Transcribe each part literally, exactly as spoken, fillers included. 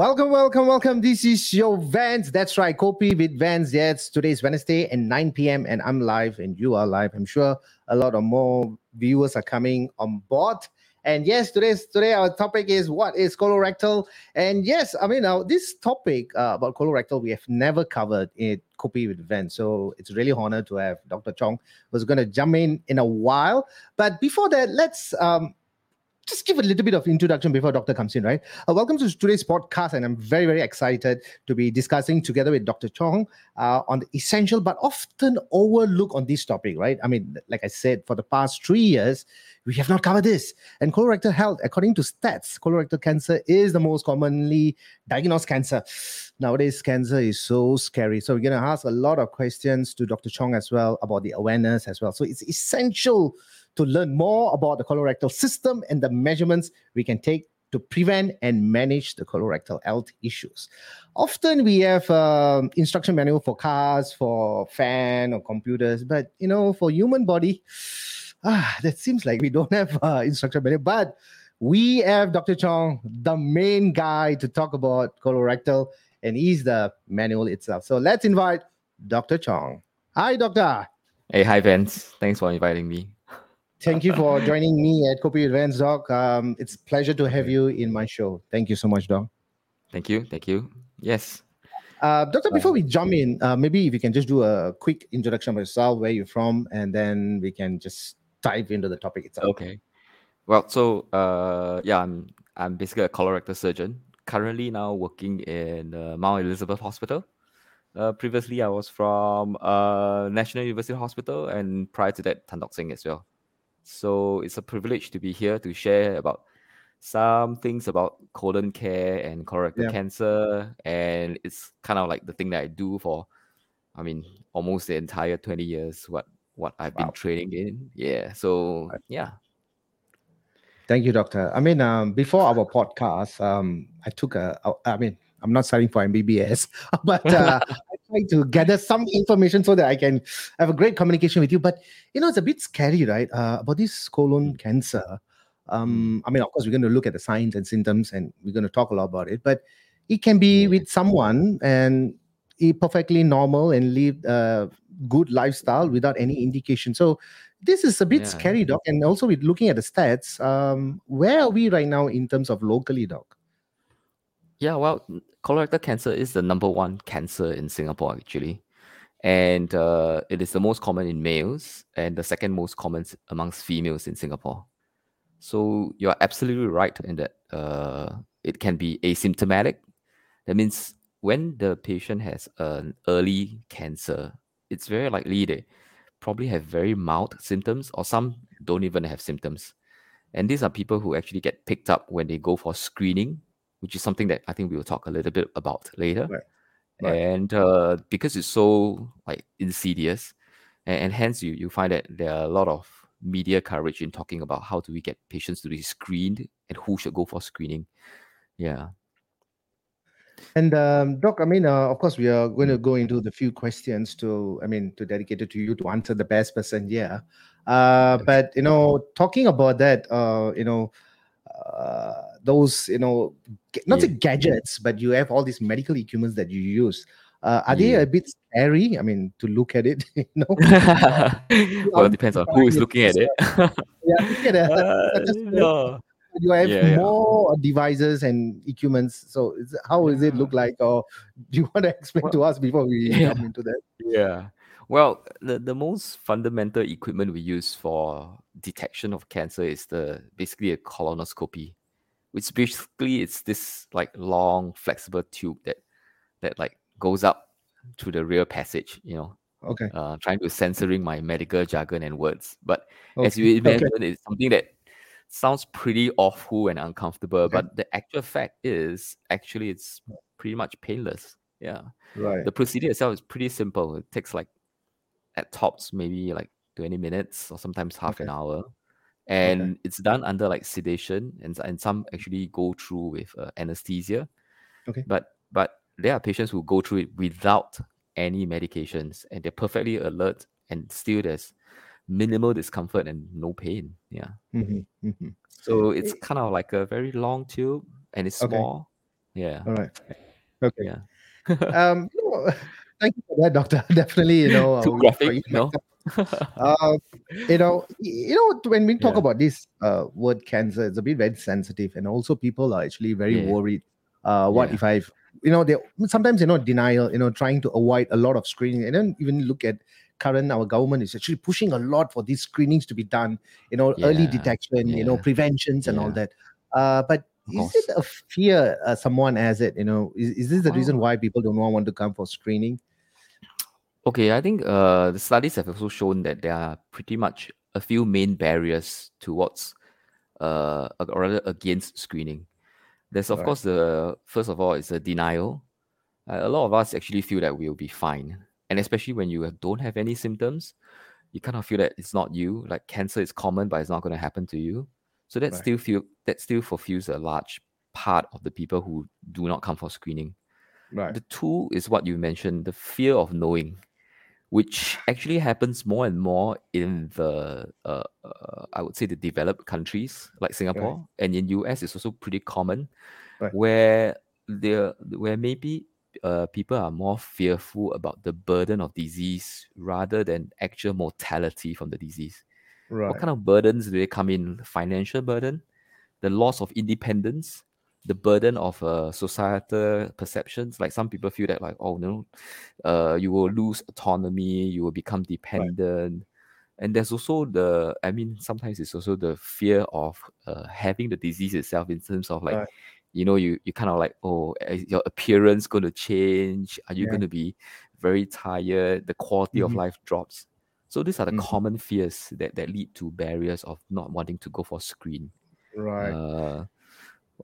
Welcome, welcome, welcome. This is your Vans. That's right, Kopi with Vance. Yes, today's Wednesday at nine p.m. and I'm live and you are live. I'm sure a lot of more viewers are coming on board. And yes, today's today our topic is what is colorectal? And yes, I mean, now this topic uh, about colorectal, we have never covered it, Kopi with Vance. So it's really an honor to have Doctor Chong, who's going to jump in in a while. But before that, let's... Um, Just give a little bit of introduction before Doctor comes in, right? Uh, welcome to today's podcast, and I'm very, very excited to be discussing together with Doctor Chong uh, on the essential but often overlooked on this topic, right? I mean, like I said, for the past three years, we have not covered this. And colorectal health, according to stats, colorectal cancer is the most commonly diagnosed cancer. Nowadays, cancer is so scary. So we're going to ask a lot of questions to Doctor Chong as well about the awareness as well. So it's essential to learn more about the colorectal system and the measurements we can take to prevent and manage the colorectal health issues. Often we have um, instruction manual for cars, for fan or computers, but you know, for human body, ah, that seems like we don't have uh, instruction manual, but we have Doctor Chong, the main guy to talk about colorectal, and he's the manual itself. So let's invite Doctor Chong. Hi, Doctor. Hey, hi, Vance. Thanks for inviting me. Thank you for joining me at Kopi with Vance, Doc. Um, it's a pleasure to have you in my show. Thank you so much, Doc. Thank you. Thank you. Yes. Uh, doctor, before we jump in, uh, maybe if you can just do a quick introduction of yourself, where you're from, and then we can just dive into the topic itself. Okay. Well, so, uh, yeah, I'm I'm basically a colorectal surgeon. Currently now working in uh, Mount Elizabeth Hospital. Uh, previously, I was from uh, National University Hospital, and prior to that, Tan Tock Seng as well. So it's a privilege to be here to share about some things about colon care and colorectal yeah. cancer. And it's kind of like the thing that I do for, I mean, almost the entire twenty years, what, what I've wow. been training in. Yeah. So, yeah. Thank you, Doctor. I mean, um, before our podcast, um, I took a, I mean, I'm not studying for M B B S, but uh, I try to gather some information so that I can have a great communication with you. But, you know, it's a bit scary, right, uh, about this colon cancer. Um, I mean, of course, we're going to look at the signs and symptoms and we're going to talk a lot about it. But it can be with someone and it's perfectly normal and live a good lifestyle without any indication. So this is a bit yeah. scary, Doc. And also with looking at the stats, um, where are we right now in terms of locally, Doc? Yeah, well, colorectal cancer is the number one cancer in Singapore, actually. And uh, it is the most common in males and the second most common amongst females in Singapore. So you're absolutely right in that uh, it can be asymptomatic. That means when the patient has an early cancer, it's very likely they probably have very mild symptoms or some don't even have symptoms. And these are people who actually get picked up when they go for screening, which is something that I think we will talk a little bit about later. Right. Right. And uh, because it's so like insidious, and, and hence you, you find that there are a lot of media coverage in talking about how do we get patients to be screened and who should go for screening. Yeah. And um, Doc, I mean, uh, of course, we are going to go into the few questions to, I mean, to dedicate it to you to answer the best person. Yeah. Uh, but, you know, talking about that, uh, you know, uh, those, you know, not yeah. the gadgets, but you have all these medical equipment that you use. Uh, are yeah. they a bit scary? I mean, to look at it, you know? Well, it depends on who is looking at it. yeah, uh, just, no. You have yeah, more yeah. devices and equipments. So it's, how does yeah. it look like? Or do you want to explain well, to us before we yeah. jump into that? Yeah. Well, the, the most fundamental equipment we use for detection of cancer is the basically a colonoscopy, which basically it's this like long flexible tube that that like goes up to the rear passage, you know. Okay. Uh, trying to censoring my medical jargon and words, but okay. as you imagine, okay. it's something that sounds pretty awful and uncomfortable. Okay. But the actual fact is, actually, it's pretty much painless. Yeah. Right. The procedure itself is pretty simple. It takes like at tops maybe like twenty minutes or sometimes half okay. an hour. And okay. it's done under like sedation, and, and some actually go through with uh, anesthesia. Okay. But but there are patients who go through it without any medications, and they're perfectly alert, and still there's minimal discomfort and no pain. Yeah. Mm-hmm. Mm-hmm. So it's kind of like a very long tube, and it's okay. small, Yeah. All right. Okay. Yeah. um, you know, thank you for that, doctor. Definitely, you know. Too uh, graphic, no? uh, you know, you know, when we talk yeah. about this uh, word cancer, it's a bit very sensitive, and also people are actually very yeah. worried. Uh, what yeah. if I've, you know, they sometimes, you know, denial, you know, trying to avoid a lot of screening. And then even look at current, our government is actually pushing a lot for these screenings to be done, you know, yeah. early detection, yeah. you know, preventions and yeah. all that. Uh, but is it a fear uh, someone has it, you know, is, is this the wow. reason why people don't want to come for screening? Okay, I think uh, the studies have also shown that there are pretty much a few main barriers towards uh, or rather against screening. There's, of right. course, the first of all, it's a denial. Uh, a lot of us actually feel that we'll be fine. And especially when you don't have any symptoms, you kind of feel that it's not you. Like cancer is common, but it's not going to happen to you. So that, right. still feel, that still fulfills a large part of the people who do not come for screening. Right. The two is what you mentioned, the fear of knowing, which actually happens more and more in the, uh, uh, I would say, the developed countries like Singapore. Right. And in U S, it's also pretty common right. where there, where maybe uh, people are more fearful about the burden of disease rather than actual mortality from the disease. Right. What kind of burdens do they come in? Financial burden, the loss of independence, the burden of uh, societal perceptions. Like some people feel that like, oh no, uh, you will lose autonomy, you will become dependent. Right. And there's also the, I mean, sometimes it's also the fear of uh, having the disease itself in terms of like, right. you know, you, you kind of like, oh, is your appearance going to change? Are you yeah. going to be very tired? The quality mm-hmm. of life drops. So these are the mm-hmm. common fears that, that lead to barriers of not wanting to go for screen. Right. Uh,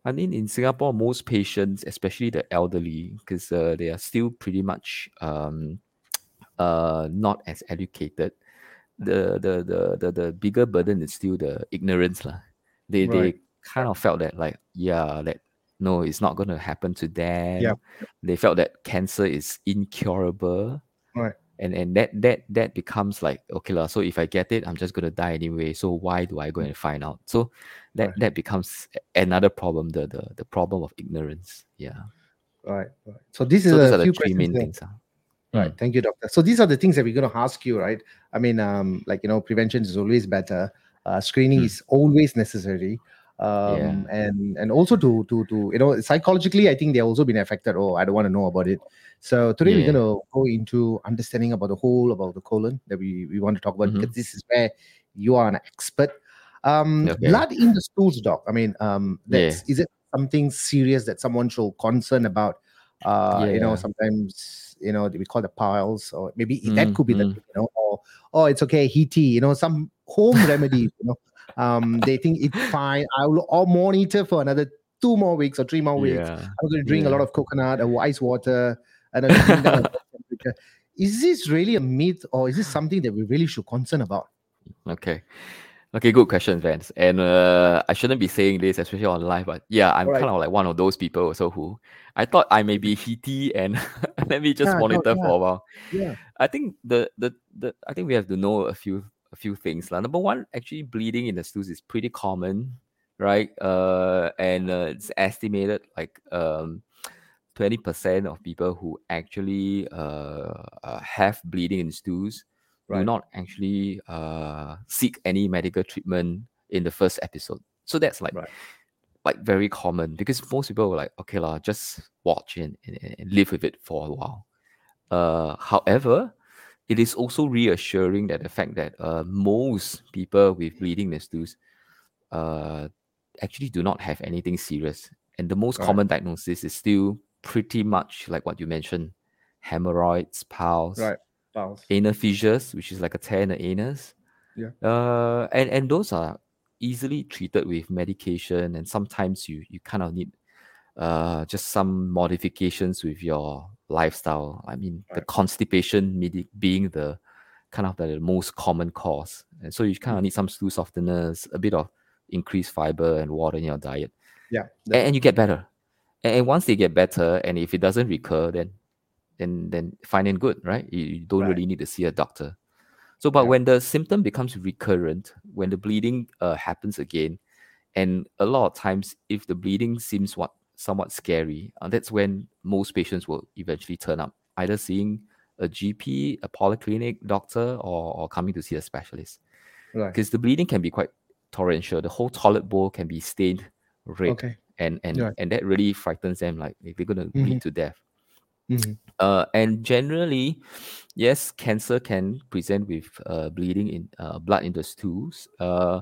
I mean, in Singapore, most patients, especially the elderly, because uh, they are still pretty much um, uh, not as educated. The, the the the the bigger burden is still the ignorance, lah. They right. they kind of felt that like yeah, that no, it's not going to happen to them. Yeah. They felt that cancer is incurable. Right. And and that that that becomes like, okay lah, so if I get it, I'm just gonna die anyway. So why do I go and find out? So that, right. that becomes another problem, the, the the problem of ignorance. Yeah. Right. right. So this is so a these are few the three main things. Huh? Right. Mm. Thank you, doctor. So these are the things that we're gonna ask you, right? I mean, um, like you know, prevention is always better. Uh, screening mm. is always necessary. Um, yeah. and, and also to to to you know psychologically, I think they've also been affected. Oh, I don't want to know about it. So today yeah. we're gonna go into understanding about the whole about the colon that we, we want to talk about mm-hmm. because this is where you are an expert. Um, okay. Blood in the stools, doc. I mean, um, that's, yeah. is it something serious that someone should concern about? Uh, yeah. you know, sometimes you know we call the piles, or maybe mm-hmm. that could be the you know, or oh, it's okay, heaty. You know, some home remedy. You know. Um, they think it's fine. I will all monitor for another two more weeks or three more weeks. Yeah. I'm going to drink yeah. a lot of coconut or ice water. And is this really a myth, or is this something that we really should concern about? Okay, okay, good question, Vance. And uh, I shouldn't be saying this, especially on live. But yeah, I'm right. kind of like one of those people also who I thought I may be heaty and let me just yeah, monitor no, yeah. for a while. Yeah, I think the, the the I think we have to know a few. A few things. Like, number one, actually bleeding in the stools is pretty common, right? Uh, and uh, it's estimated like um, twenty percent of people who actually uh, uh, have bleeding in stools right. do not actually uh, seek any medical treatment in the first episode. So that's like right. like very common because most people were like, okay lah, just watch and, and, and live with it for a while. Uh, however, it is also reassuring that the fact that uh, most people with bleeding in the stools uh, actually do not have anything serious. And the most right. common diagnosis is still pretty much like what you mentioned, hemorrhoids, piles, right. anal fissures, which is like a tear in the anus. Yeah. Uh, and, and those are easily treated with medication. And sometimes you, you kind of need uh, just some modifications with your lifestyle. I mean, right. the constipation midi- being the kind of the most common cause. And so you kind of need some stool softeners, a bit of increased fiber and water in your diet. Yeah. And, and you get better. And, and once they get better, and if it doesn't recur, then then then fine and good, right? You, you don't right. really need to see a doctor. So, but yeah. when the symptom becomes recurrent, when the bleeding uh, happens again, and a lot of times if the bleeding seems what somewhat scary. Uh, that's when most patients will eventually turn up, either seeing a G P, a polyclinic doctor, or, or coming to see a specialist. Because right. the bleeding can be quite torrential. The whole toilet bowl can be stained red. Okay. And and, right. and that really frightens them, like they're going to mm-hmm. bleed to death. Mm-hmm. Uh, and generally, yes, cancer can present with uh, bleeding in uh, blood in the stools. Uh,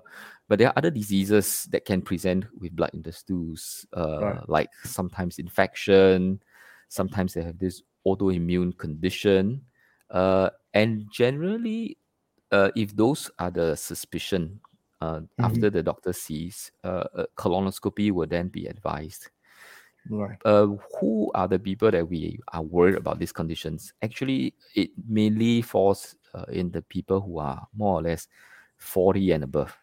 but there are other diseases that can present with blood in the stools, uh, right. like sometimes infection, sometimes they have this autoimmune condition. Uh, and generally, uh, if those are the suspicion, uh, mm-hmm. after the doctor sees, uh, a colonoscopy will then be advised. Right. Uh, who are the people that we are worried about these conditions? Actually, it mainly falls uh, in the people who are more or less forty and above,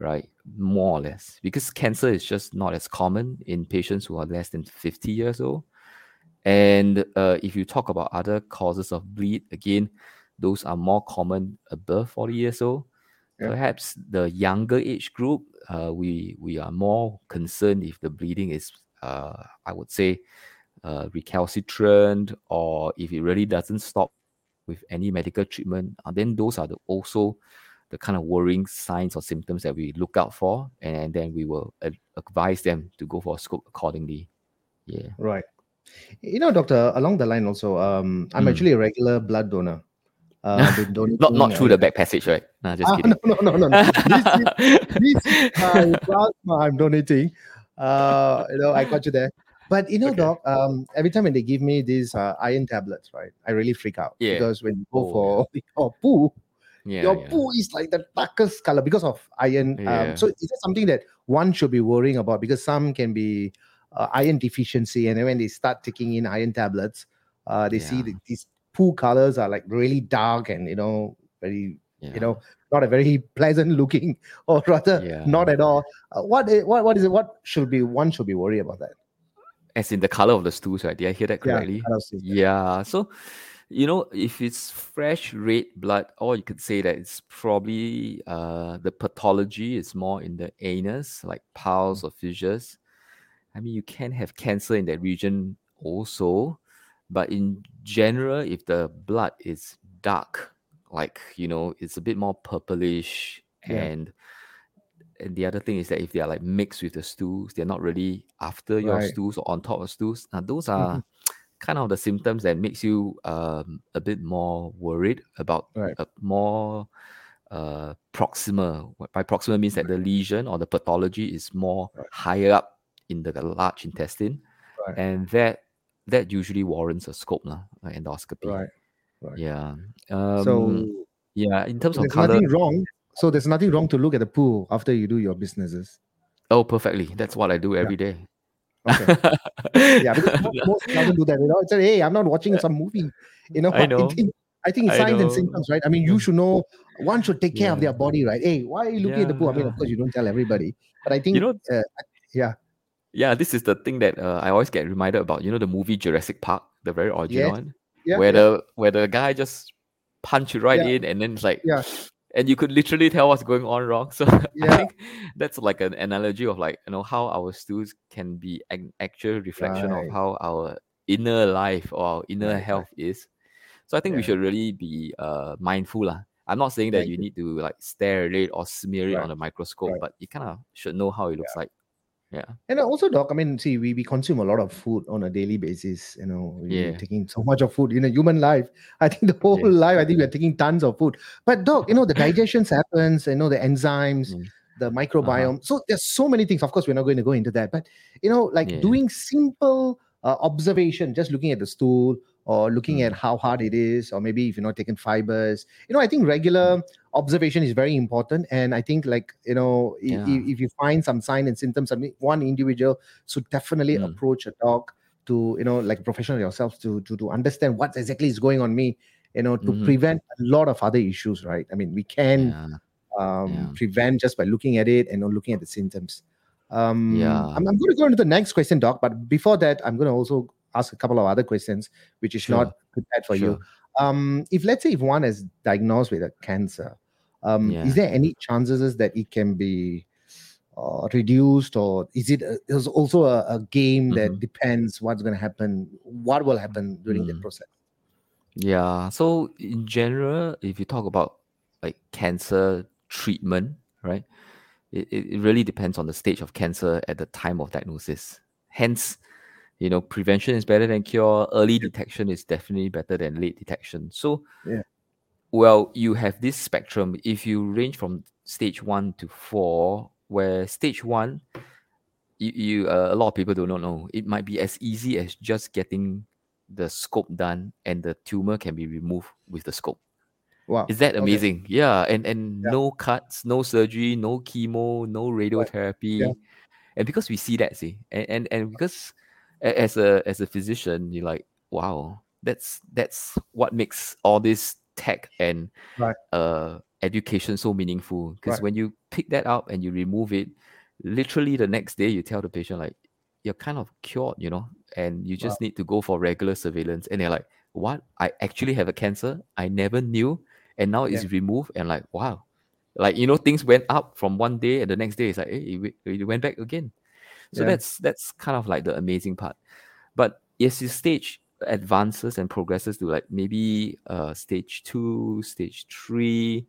right? More or less. Because cancer is just not as common in patients who are less than fifty years old. And uh, if you talk about other causes of bleed, again, those are more common above forty years old. Yeah. Perhaps the younger age group, uh, we, we are more concerned if the bleeding is Uh, I would say uh, recalcitrant, or if it really doesn't stop with any medical treatment, uh, then those are the, also the kind of worrying signs or symptoms that we look out for, and, and then we will uh, advise them to go for a scope accordingly. Yeah. Right. You know, doctor, along the line also, um, I'm mm. actually a regular blood donor. Uh, been donating, not not through uh, the back passage, right? No, just uh, kidding. No, no, no, no. this is, this is my plasma I'm donating. Uh, you know, I got you there. But you know, okay. Doc, um, every time when they give me these uh, iron tablets, right, I really freak out. Yeah. Because when you go oh, for yeah. your poo, yeah, your yeah. poo is like the darkest color because of iron. Yeah. Um, so is that something that one should be worrying about? Because some can be uh, iron deficiency, and then when they start taking in iron tablets, uh, they yeah. see that these poo colors are like really dark and, you know, very... Yeah. You know, not a very pleasant looking, or rather, yeah. not at all. Uh, what, what, what is it? What should be one should be worried about that? As in the color of the stools, right? Did I hear that correctly? Yeah. yeah. So, you know, if it's fresh red blood, or you could say that it's probably uh, the pathology is more in the anus, like piles or fissures. I mean, you can have cancer in that region also, but in general, if the blood is dark, like, you know, it's a bit more purplish, yeah. and, and the other thing is that if they are like mixed with the stools, they're not really after your right. stools or on top of stools. Now, those are mm-hmm. kind of the symptoms that makes you um, a bit more worried about right. a more uh, proximal. By proximal means that the lesion or the pathology is more right. higher up in the large intestine, right. and that that usually warrants a scope, uh, endoscopy. Right. Right. Yeah. Um, so yeah, in terms so of color, nothing wrong. So there's nothing wrong to look at the poo after you do your businesses. Oh, perfectly. That's what I do every yeah. day. Okay. yeah, because most doesn't do that. You know, it's like, hey, I'm not watching some movie. You know, I know. It, it, I think it's signs and symptoms, right? I mean, you should know. One should take care yeah. of their body, right? Hey, why are you looking yeah. at the poo? I mean, of course, you don't tell everybody, but I think you know. Uh, yeah. Yeah, this is the thing that uh, I always get reminded about. You know, the movie Jurassic Park, the very original yes. one. Yeah, where yeah. the where the guy just punched you right yeah. in, and then it's like, yeah. and you could literally tell what's going on wrong. So yeah. I think that's like an analogy of, like, you know, how our stools can be an actual reflection right. of how our inner life or our inner right. health is. So I think yeah. we should really be uh, mindful. lah. I'm not saying that Thank you need to like stare at it or smear right. it on a microscope, right. but you kind of should know how it looks yeah. like. Yeah. And also, Doc, I mean, see, we, we consume a lot of food on a daily basis, you know, we're yeah. taking so much of food, you know, human life. I think the whole yeah. life, I think we're taking tons of food. But, Doc, you know, the digestion happens, you know, the enzymes, mm. the microbiome. Uh-huh. So there's so many things. Of course, we're not going to go into that. But, you know, like yeah. doing simple uh, observation, just looking at the stool or looking mm. at how hard it is, or maybe if you're not taking fibers. You know, I think regular... Mm. observation is very important, and I think, like, you know, yeah. if, if you find some sign and symptoms, I mean, one individual should definitely mm. approach a doc to, you know, like a professional yourself to to to understand what exactly is going on me, you know, to mm-hmm. prevent a lot of other issues, right? I mean, we can yeah. um yeah. prevent just by looking at it and looking at the symptoms. Um, yeah, I'm, I'm going to go into the next question, Doc, but before that, I'm going to also ask a couple of other questions which is sure. not prepared for sure. you. Um, if let's say if one is diagnosed with a cancer. Um, yeah. Is there any chances that it can be uh, reduced, or is it, a, it's also a, a game that mm-hmm. depends what's going to happen, what will happen during mm-hmm. the process? Yeah. So in general, if you talk about like cancer treatment, right, it, it really depends on the stage of cancer at the time of diagnosis. Hence, you know, prevention is better than cure. Early detection is definitely better than late detection. So, yeah. well, you have this spectrum. If you range from stage one to four, where stage one, you, you uh, a lot of people do not know. It might be as easy as just getting the scope done, and the tumor can be removed with the scope. Wow. Is that amazing? Okay. Yeah. And, and yeah. no cuts, no surgery, no chemo, no radiotherapy. Right. Yeah. And because we see that, see, and, and, and because... As a as a physician, you're like, wow, that's that's what makes all this tech and right. uh, education so meaningful. Because right. when you pick that up and you remove it, literally the next day you tell the patient like, you're kind of cured, you know, and you just wow. need to go for regular surveillance. And they're like, what? I actually have a cancer. I never knew, and now it's yeah. removed. And like, wow, like you know, things went up from one day, and the next day it's like, hey, it, it went back again. So yeah. that's that's kind of like the amazing part. But as your stage advances and progresses to like maybe uh, stage two, stage three,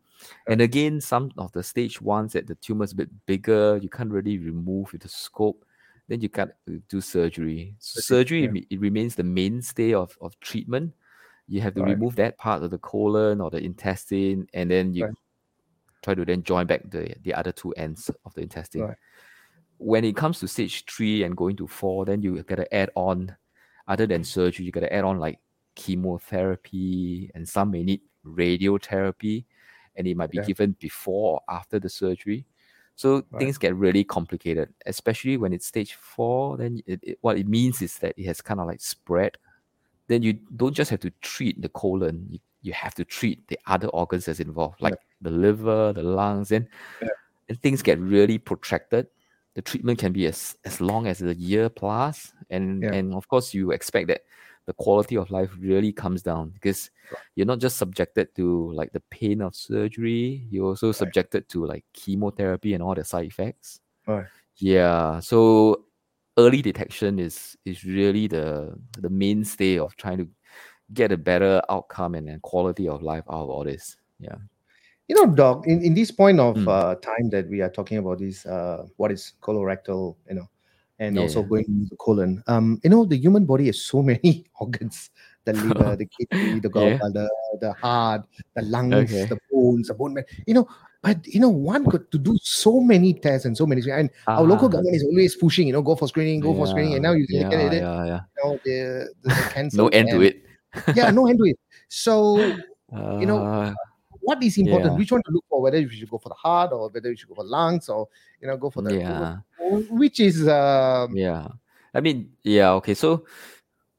and again, some of the stage ones that the tumor is a bit bigger, you can't really remove with the scope, then you can't do surgery. So surgery, yeah. it remains the mainstay of, of treatment. You have to right. remove that part of the colon or the intestine, and then you right. try to then join back the, the other two ends of the intestine. Right. When it comes to stage three and going to four, then you got to add on, other than surgery, you got to add on like chemotherapy, and some may need radiotherapy, and it might be yeah. given before or after the surgery. So right. things get really complicated, especially when it's stage four. Then it, it, what it means is that it has kind of like spread. Then you don't just have to treat the colon. You, you have to treat the other organs that's involved, like yeah. the liver, the lungs, and, yeah. and things get really protracted. The treatment can be as, as long as a year plus. And, yeah. and of course, you expect that the quality of life really comes down, because right. you're not just subjected to like the pain of surgery. You're also right. subjected to like chemotherapy and all the side effects. Right. Yeah. So early detection is is really the, the mainstay of trying to get a better outcome and, and quality of life out of all this. Yeah. You know, Doc, in, in this point of mm. uh, time that we are talking about this, uh, what is colorectal, you know, and yeah, also yeah. going into the colon, um, you know, the human body has so many organs, the liver, the kidney, the gallbladder, yeah. the heart, the lungs, okay. the bones, the bone marrow, you know, but, you know, one could to do so many tests and so many, and ah. our local government is always pushing, you know, go for screening, go yeah. for screening, and now you can yeah, get it, yeah, yeah. you know, the, the, the cancer. No end and, to it. yeah, no end to it. So, uh, you know, what is important? Yeah. Which one to look for? Whether you should go for the heart, or whether you should go for lungs, or you know, go for the yeah. which is um... yeah. I mean, yeah, okay. So,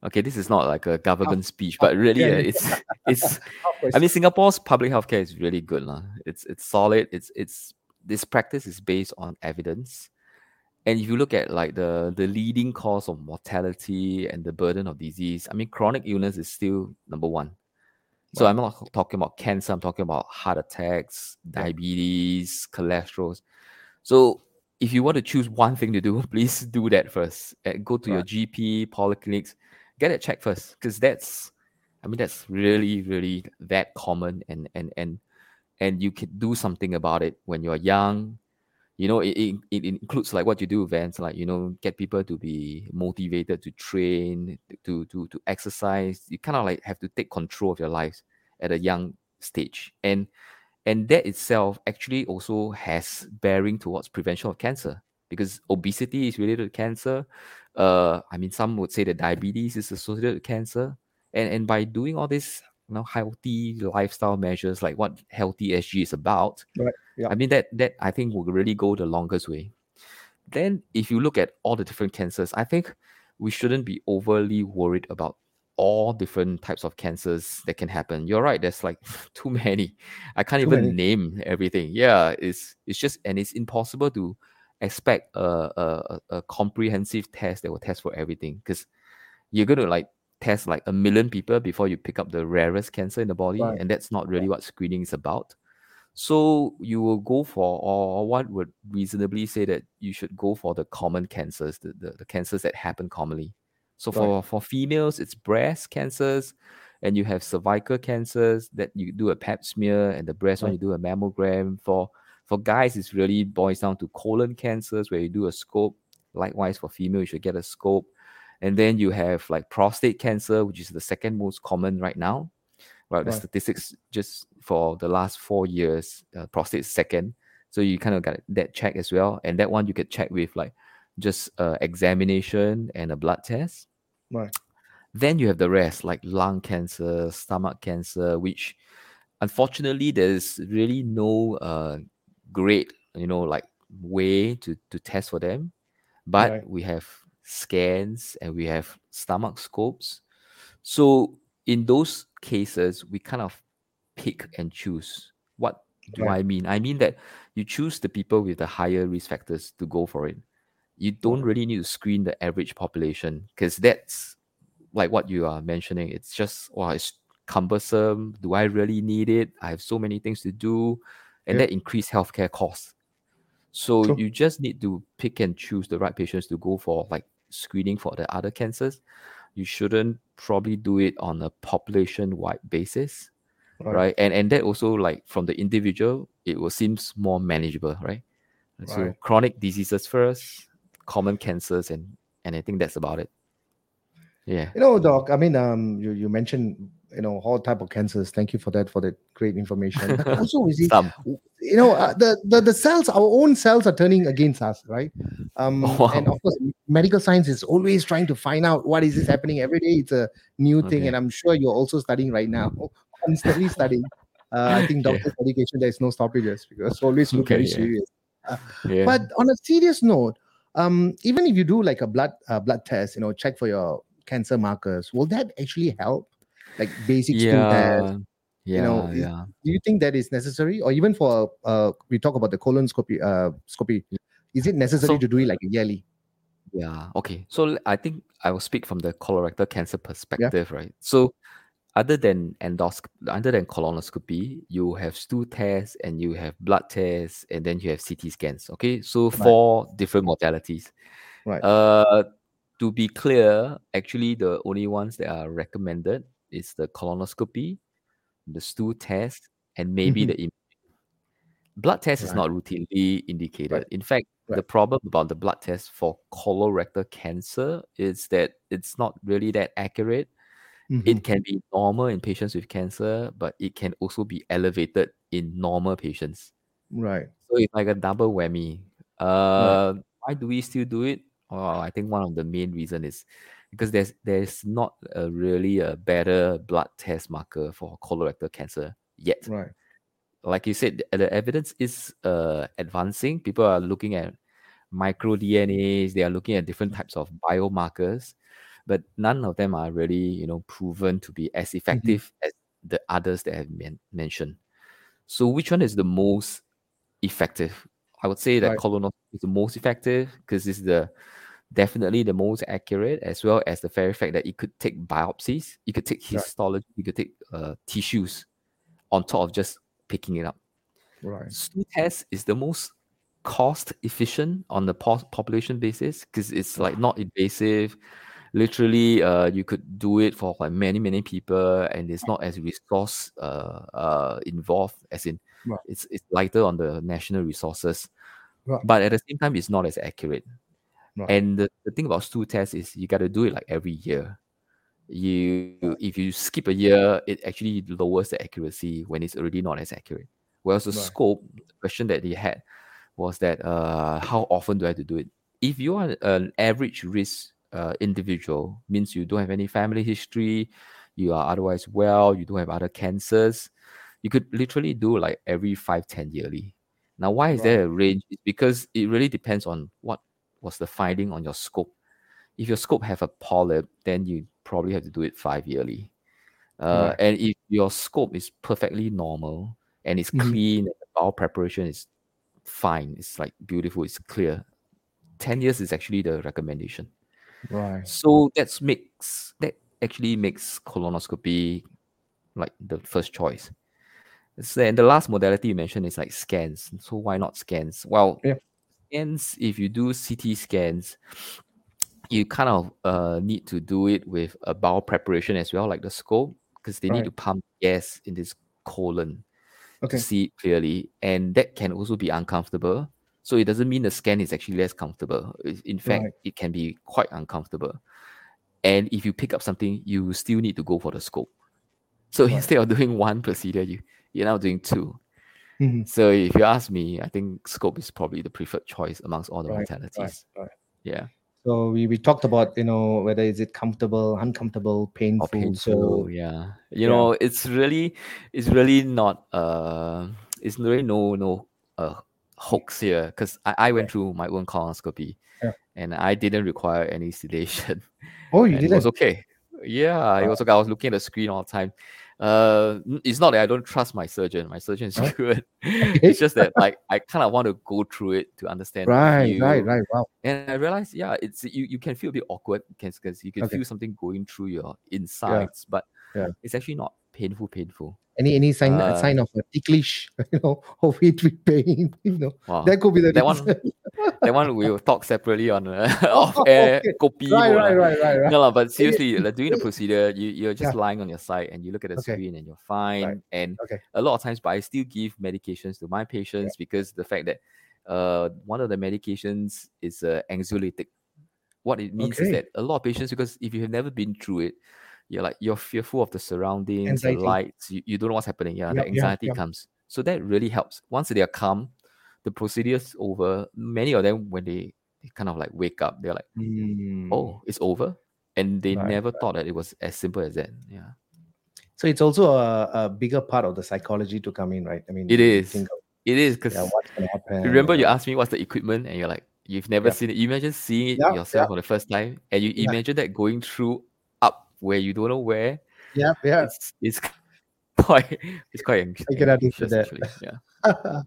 okay, this is not like a government oh, speech, oh, but really, yeah, it's it's. I mean, Singapore's public healthcare is really good, lah. It's it's solid. It's it's this practice is based on evidence, and if you look at like the the leading cause of mortality and the burden of disease, I mean, chronic illness is still number one. So I'm not talking about cancer, I'm talking about heart attacks, diabetes, cholesterol. So if you want to choose one thing to do, please do that first. Go to right. your G P, polyclinics, get it checked first. Because that's, I mean, that's really, really that common. And and and and you can do something about it when you're young. You know, it, it, it includes like what you do, Vance, like, you know, get people to be motivated to train, to to to exercise. You kind of like have to take control of your lives at a young stage. And and that itself actually also has bearing towards prevention of cancer, because obesity is related to cancer. Uh, I mean, some would say that diabetes is associated with cancer. And, and by doing all this, you know, healthy lifestyle measures, like what Healthy S G is about. Right. Yeah. I mean, that that I think will really go the longest way. Then if you look at all the different cancers, I think we shouldn't be overly worried about all different types of cancers that can happen. You're right. There's like too many. I can't too even many. name everything. Yeah, it's it's just, and it's impossible to expect a, a, a comprehensive test that will test for everything, because you're going to like test like a million people before you pick up the rarest cancer in the body, right. and that's not really what screening is about. So you will go for, or one would reasonably say that you should go for the common cancers, the, the, the cancers that happen commonly. So for, right. for females, it's breast cancers, and you have cervical cancers that you do a pap smear, and the breast right. one you do a mammogram. For for guys, it's really boils down to colon cancers where you do a scope. Likewise, for female, you should get a scope. And then you have like prostate cancer, which is the second most common right now. Well, the right. statistics just for the last four years, uh, prostate is second. So you kind of got that check as well. And that one you could check with like just uh, examination and a blood test. Right. Then you have the rest like lung cancer, stomach cancer, which unfortunately there's really no uh, great, you know, like way to, to test for them. But right. we have scans and we have stomach scopes. So in those cases, we kind of pick and choose. What do right. I mean? I mean that you choose the people with the higher risk factors to go for it. You don't really need to screen the average population because that's like what you are mentioning. It's just, wow, it's cumbersome. Do I really need it? I have so many things to do. And yeah. that increased healthcare costs. So sure. you just need to pick and choose the right patients to go for like screening for the other cancers. You shouldn't probably do it on a population-wide basis, right? right? And and that also, like, from the individual, it will seem more manageable, right? right? So chronic diseases first, common cancers, and and I think that's about it. Yeah. You know, Doc, I mean, um, you, you mentioned, you know, all type of cancers. Thank you for that, for that great information. Also, we see, you know, uh, the, the, the cells, our own cells are turning against us, right? Um, wow. And of course, medical science is always trying to find out what is this happening every day. It's a new thing. Okay. And I'm sure you're also studying right now, constantly studying. Uh, I think doctor's yeah. education, there's no stoppages because it's always look okay, very yeah. serious. Uh, yeah. But on a serious note, um, even if you do like a blood uh, blood test, you know, check for your cancer markers, will that actually help? Like basic yeah. stool test, yeah, you know, is, yeah. do you think that is necessary? Or even for, uh, we talk about the colonoscopy, uh, scopy. Is it necessary so, to do it like a yearly? Yeah, okay. So I think I will speak from the colorectal cancer perspective, yeah. right? So other than endosc- other than colonoscopy, you have stool tests and you have blood tests and then you have C T scans, okay? So right. four different modalities. Right. Uh, to be clear, actually the only ones that are recommended is the colonoscopy, the stool test, and maybe the imaging. Blood test right. is not routinely indicated. Right. In fact, right. the problem about the blood test for colorectal cancer is that it's not really that accurate. Mm-hmm. It can be normal in patients with cancer, but it can also be elevated in normal patients. Right. So it's like a double whammy. Uh, right. Why do we still do it? Oh, I think one of the main reasons is because there's there's not a really a better blood test marker for colorectal cancer yet. Right. Like you said, the, the evidence is uh, advancing. People are looking at micro D N As. They are looking at different types of biomarkers, but none of them are really, you know, proven to be as effective mm-hmm. as the others that I have men- mentioned. So which one is the most effective? I would say that right. colonoscopy is the most effective because it's the definitely the most accurate, as well as the very fact that it could take biopsies, it could take histology, right. it could take uh, tissues on top of just picking it up. Right. Stool test is the most cost efficient on the po- population basis because it's like not invasive. Literally, uh, you could do it for like many, many people, and it's not as resource uh, uh, involved, as in right. it's, it's lighter on the national resources. Right. But at the same time, it's not as accurate. Right. And the, the thing about stool tests is you got to do it like every year. You, if you skip a year, it actually lowers the accuracy when it's already not as accurate. Whereas the right. scope, the question that they had was that uh, how often do I have to do it? If you are an average risk uh, individual, means you don't have any family history, you are otherwise well, you don't have other cancers, you could literally do like every five, ten yearly. Now, why is right. there a range? It's because it really depends on what was the finding on your scope. If your scope have a polyp, then you probably have to do it five yearly. Uh, right. And if your scope is perfectly normal and it's mm-hmm. clean, and the bowel preparation is fine, it's like beautiful, it's clear, ten years is actually the recommendation. Right. So that's makes that actually makes colonoscopy like the first choice. And the last modality you mentioned is like scans. So why not scans? Well, yeah. scans, if you do C T scans, you kind of uh, need to do it with a bowel preparation as well, like the scope, because they right. need to pump gas in this colon okay. to see it clearly. And that can also be uncomfortable. So it doesn't mean the scan is actually less comfortable. In fact, right. it can be quite uncomfortable. And if you pick up something, you still need to go for the scope. So right. instead of doing one procedure, you, you're now doing two. Mm-hmm. So if you ask me, I think scope is probably the preferred choice amongst all the right, modalities. Right, right. Yeah. So we, we talked about, you know, whether is it comfortable, uncomfortable, painful. painful so yeah. You yeah. know, it's really, it's really not, uh, it's really no, no uh, hoax here. Because I, I went through my own colonoscopy yeah. and I didn't require any sedation. Oh, you and didn't? It was okay. Yeah, it was okay. I was looking at the screen all the time. Uh, it's not that I don't trust my surgeon. My surgeon is huh? good. It's just that like I kind of want to go through it to understand. Right, you. right, right. Wow. And I realized, yeah, it's you. You can feel a bit awkward because you can okay. feel something going through your insides, yeah. but yeah. it's actually not painful. Painful. Any any sign uh, sign of a ticklish, you know, of hatred pain, you know, wow. that could be the that reason. one. That one we'll talk separately on uh, off oh, air. Okay. Kopi right, right, right, right, right. No, but seriously, like doing the procedure, you you're just yeah. lying on your side and you look at the okay. screen and you're fine. Right. And okay. a lot of times, but I still give medications to my patients yeah. because the fact that uh one of the medications is uh, anxiolytic. What it means okay. is that a lot of patients, because if you have never been through it, you're like you're fearful of the surroundings, anxiety. the lights. You, you don't know what's happening. Yeah, yeah the anxiety yeah, yeah. comes. So that really helps. Once they are calm, the procedure's over. Many of them, when they, they kind of like wake up, they're like, mm. "Oh, it's over," and they right, never right. thought that it was as simple as that. Yeah. So it's also a, a bigger part of the psychology to come in, right? I mean, it is. Of, it is because yeah, what's gonna happen? Remember, you asked me what's the equipment, and you're like, "You've never yeah. seen it." You imagine seeing it yeah, yourself yeah. for the first time, and you yeah. imagine that going through. Where you don't know where, yeah, yeah, it's, it's quite, it's quite. I can understand that. Actually. Yeah,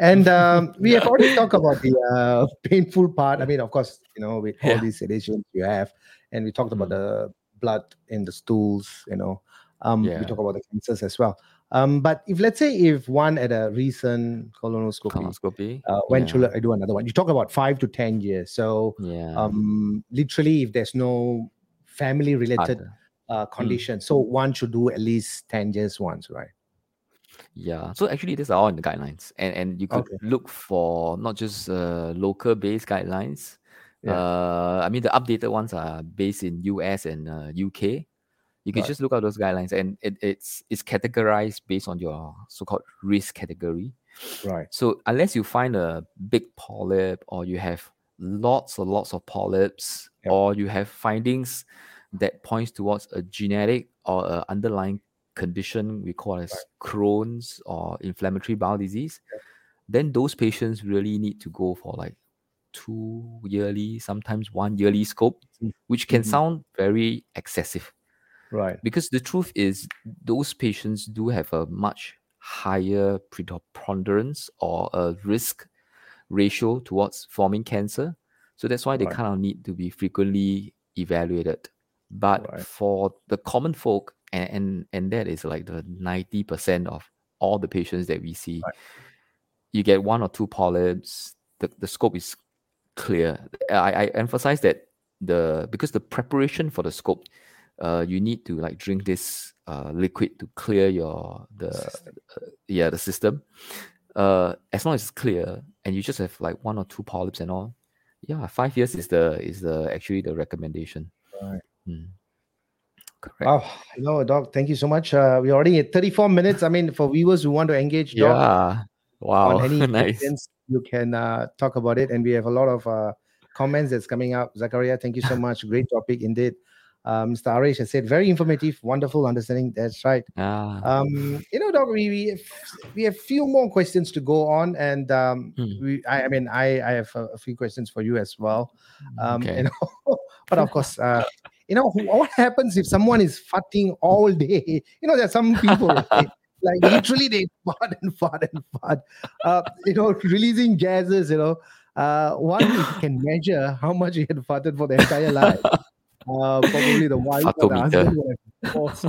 and um, we have already talked about the uh, painful part. I mean, of course, you know, with all yeah. these sedations you have, and we talked about the blood in the stools. You know, um, yeah. we talk about the cancers as well. Um, but if let's say if one at a recent colonoscopy, colonoscopy uh, when yeah. should I do another one? You talk about five to ten years. So, yeah. um, literally, if there's no family-related uh, condition. Mm. So one should do at least ten years once, right? Yeah. So actually, these are all in the guidelines. And and you could okay. look for not just uh, local-based guidelines. Yeah. Uh, I mean, the updated ones are based in U S and uh, U K. You can right. just look at those guidelines. And it, it's it's categorized based on your so-called risk category. Right. So unless you find a big polyp or you have lots and lots of polyps, yep. or you have findings that points towards a genetic or a underlying condition we call as right. Crohn's or inflammatory bowel disease, yep. then those patients really need to go for like two yearly, sometimes one yearly scope, mm-hmm. which can mm-hmm. sound very excessive. Right. Because the truth is those patients do have a much higher preponderance or a risk ratio towards forming cancer. So that's why they right. kind of need to be frequently evaluated. But right. for the common folk, and, and and that is like the ninety percent of all the patients that we see, right. you get one or two polyps, the, the scope is clear. I, I emphasize that the because the preparation for the scope, uh, you need to like drink this uh, liquid to clear your the uh, yeah the system. Uh, as long as it's clear and you just have like one or two polyps and all, yeah, five years is the is the actually the recommendation. Right. Mm. Correct. Wow, no, Doc, thank you so much. Uh, we already at thirty-four minutes. I mean, for viewers who want to engage, Doc, yeah, wow, on any nice. Questions, you can uh, talk about it, and we have a lot of uh, comments that's coming up. Zakaria, thank you so much. Great topic indeed. Um, Mister Aresh has said, very informative, wonderful understanding. That's right. Ah. Um, you know, Doc, we we have, we have few more questions to go on, and um, hmm. we I, I mean I I have a, a few questions for you as well. Um, okay. You know, but of course, uh, you know, what happens if someone is farting all day? You know, there are some people like, like literally they fart and fart and fart. Uh, you know, releasing gases. You know, uh, one can measure how much you had farted for the entire life. Uh, probably the wife or the husband would have divorced.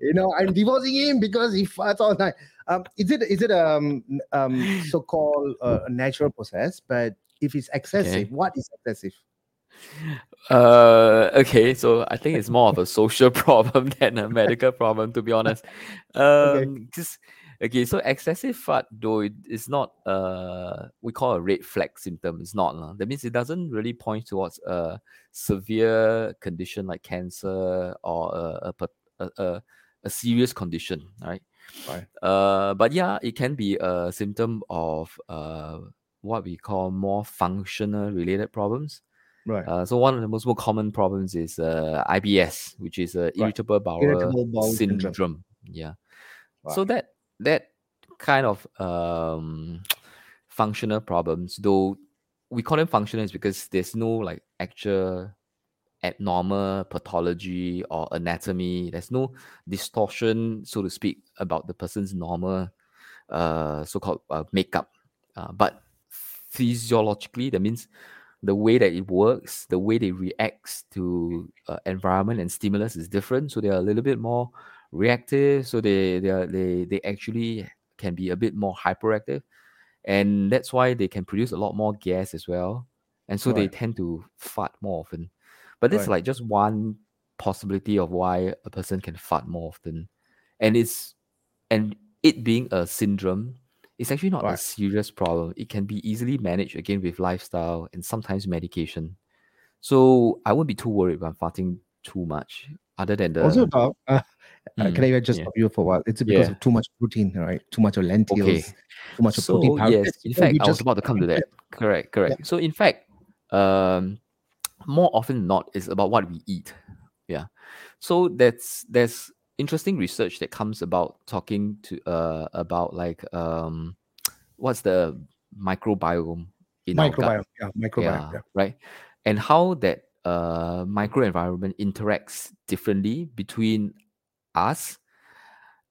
You know, I'm divorcing him because he farts all night. Um, is it is it a um, um, so-called uh, natural process? But if it's excessive, okay. What is excessive? Uh, okay, so I think it's more of a social problem than a medical problem, to be honest. Um, okay. Just, okay, so excessive fart, though, it is not uh we call a red flag symptom. It's not. Uh, that means it doesn't really point towards a severe condition like cancer or a a a, a, a serious condition, right? Right. Uh, but yeah, it can be a symptom of uh what we call more functional related problems. Right. Uh, so one of the most more common problems is uh, I B S, which is uh, irritable, right. bowel irritable bowel syndrome. syndrome. Yeah. Right. So that that kind of um, functional problems, though we call them functional, is because there's no like actual abnormal pathology or anatomy. There's no distortion, so to speak, about the person's normal uh, so-called uh, makeup. Uh, but physiologically, that means the way that it works, the way they react to uh, environment and stimulus is different. So they are a little bit more reactive. So they they are, they they actually can be a bit more hyperactive, and that's why they can produce a lot more gas as well. And so right. they tend to fart more often. But that's right. like just one possibility of why a person can fart more often, and it's and it being a syndrome. It's actually not right. a serious problem. It can be easily managed, again, with lifestyle and sometimes medication. So I won't be too worried about farting too much, other than the... Also, uh, uh, mm, can I just yeah. stop you for a while? It's because yeah. of too much protein, right? Too much of lentils, okay. too much of so, protein. Powder. Yes, in fact, I was just... about to come to that. Correct, correct. Yeah. So in fact, um, more often than not, it's about what we eat. Yeah. So that's... that's interesting research that comes about talking to uh about like um what's the microbiome in microbiome, our gut, yeah, microbiome, yeah, yeah. right, and how that uh microenvironment interacts differently between us,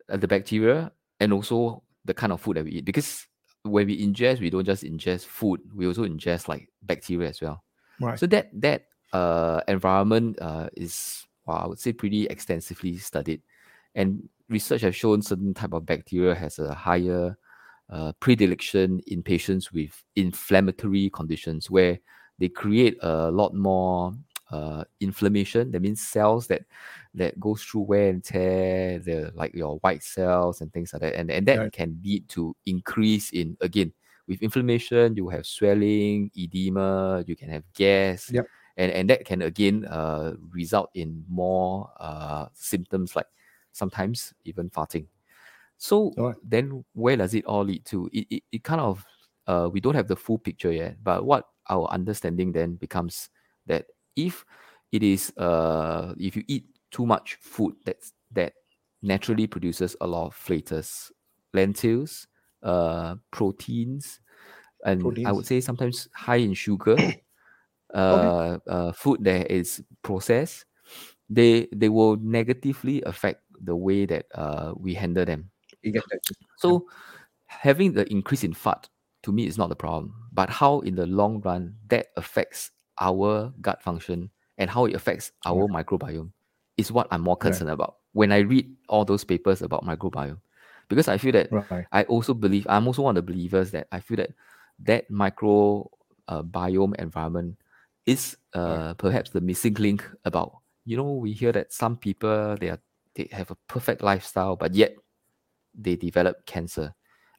uh, the bacteria, and also the kind of food that we eat. Because when we ingest, we don't just ingest food; we also ingest like bacteria as well. Right. So that that uh environment uh is, well, I would say, pretty extensively studied. And research has shown certain type of bacteria has a higher uh, predilection in patients with inflammatory conditions, where they create a lot more uh, inflammation. That means cells that that goes through wear and tear, the like your white cells and things like that. And, and that right. can lead to increase in, again, with inflammation, you have swelling, edema, you can have gas. Yep. And, and that can, again, uh, result in more uh, symptoms like sometimes even farting. So right. then where does it all lead to? It it, it kind of, uh, we don't have the full picture yet, but what our understanding then becomes that if it is, uh, if you eat too much food that's, that naturally produces a lot of flatus, lentils, uh, proteins, and proteins. I would say sometimes high in sugar, uh, okay. uh, food that is processed, they they will negatively affect the way that uh, we handle them. So having the increase in fart, to me, is not the problem, but how in the long run that affects our gut function and how it affects our yeah. microbiome is what I'm more concerned right. about when I read all those papers about microbiome, because I feel that right. I also believe, I'm also one of the believers that I feel that that microbiome uh, environment is uh, right. perhaps the missing link about, you know, we hear that some people, they are they have a perfect lifestyle, but yet they develop cancer.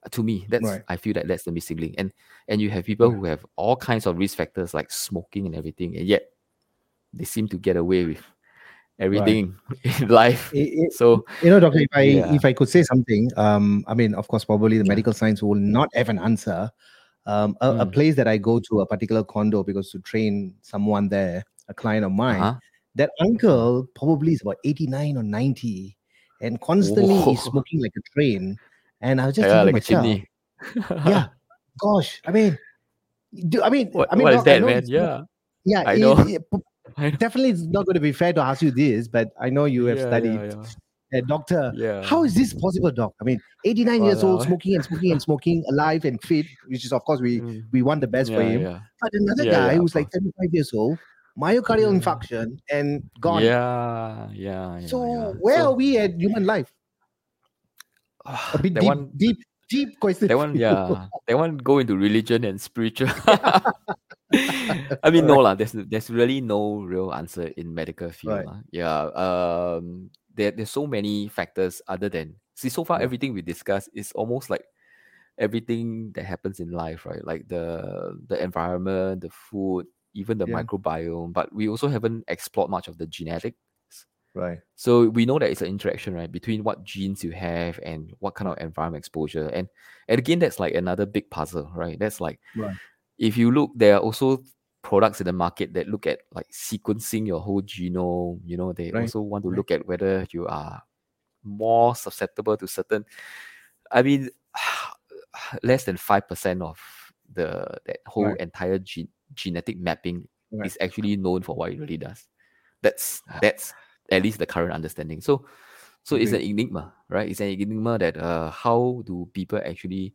Uh, to me, that's right. I feel that that's the missing link. And and you have people right. who have all kinds of risk factors like smoking and everything, and yet they seem to get away with everything right. in life. It, it, so you know, Doctor, if I yeah. if I could say something, um, I mean, of course, probably the medical science will not have an answer. Um, a, mm. a place that I go to, a particular condo, because to train someone there, a client of mine. Uh-huh. That uncle probably is about eighty-nine or ninety and constantly Whoa. He's smoking like a train. And I was just yeah, thinking like myself, yeah, gosh, I mean, do, I mean, what, I mean, what no, is that, man? Yeah, yeah, I know. It, it, definitely, it's not going to be fair to ask you this, but I know you have yeah, studied. Yeah, yeah. Uh, doctor, yeah. how is this possible, doc? I mean, eighty-nine wow. years old, smoking and smoking and smoking, alive and fit, which is, of course, we, mm. we want the best yeah, for him. Yeah. But another yeah, guy yeah, who's like thirty-five years old, myocardial mm. infarction, and gone. Yeah, yeah. yeah so yeah. where so, are we at human life? Uh, A bit deep, one, deep, deep question. That one, yeah. That one go into religion and spiritual. I mean, no lah. There's there's really no real answer in medical field. Right. La. Yeah. Um. There, there's so many factors other than see. So far, everything we discuss is almost like everything that happens in life, right? Like the the environment, the food, even the yeah. microbiome. But we also haven't explored much of the genetics. Right. So we know that it's an interaction, right, between what genes you have and what kind of environment exposure. And and again, that's like another big puzzle, right? That's like right. if you look, there are also products in the market that look at like sequencing your whole genome. You know, they right. also want to right. look at whether you are more susceptible to certain. I mean, less than five percent of the that whole right. entire gene, genetic mapping right. is actually known for what it really does. That's that's at least the current understanding. So, so okay. it's an enigma, right? It's an enigma that uh, how do people actually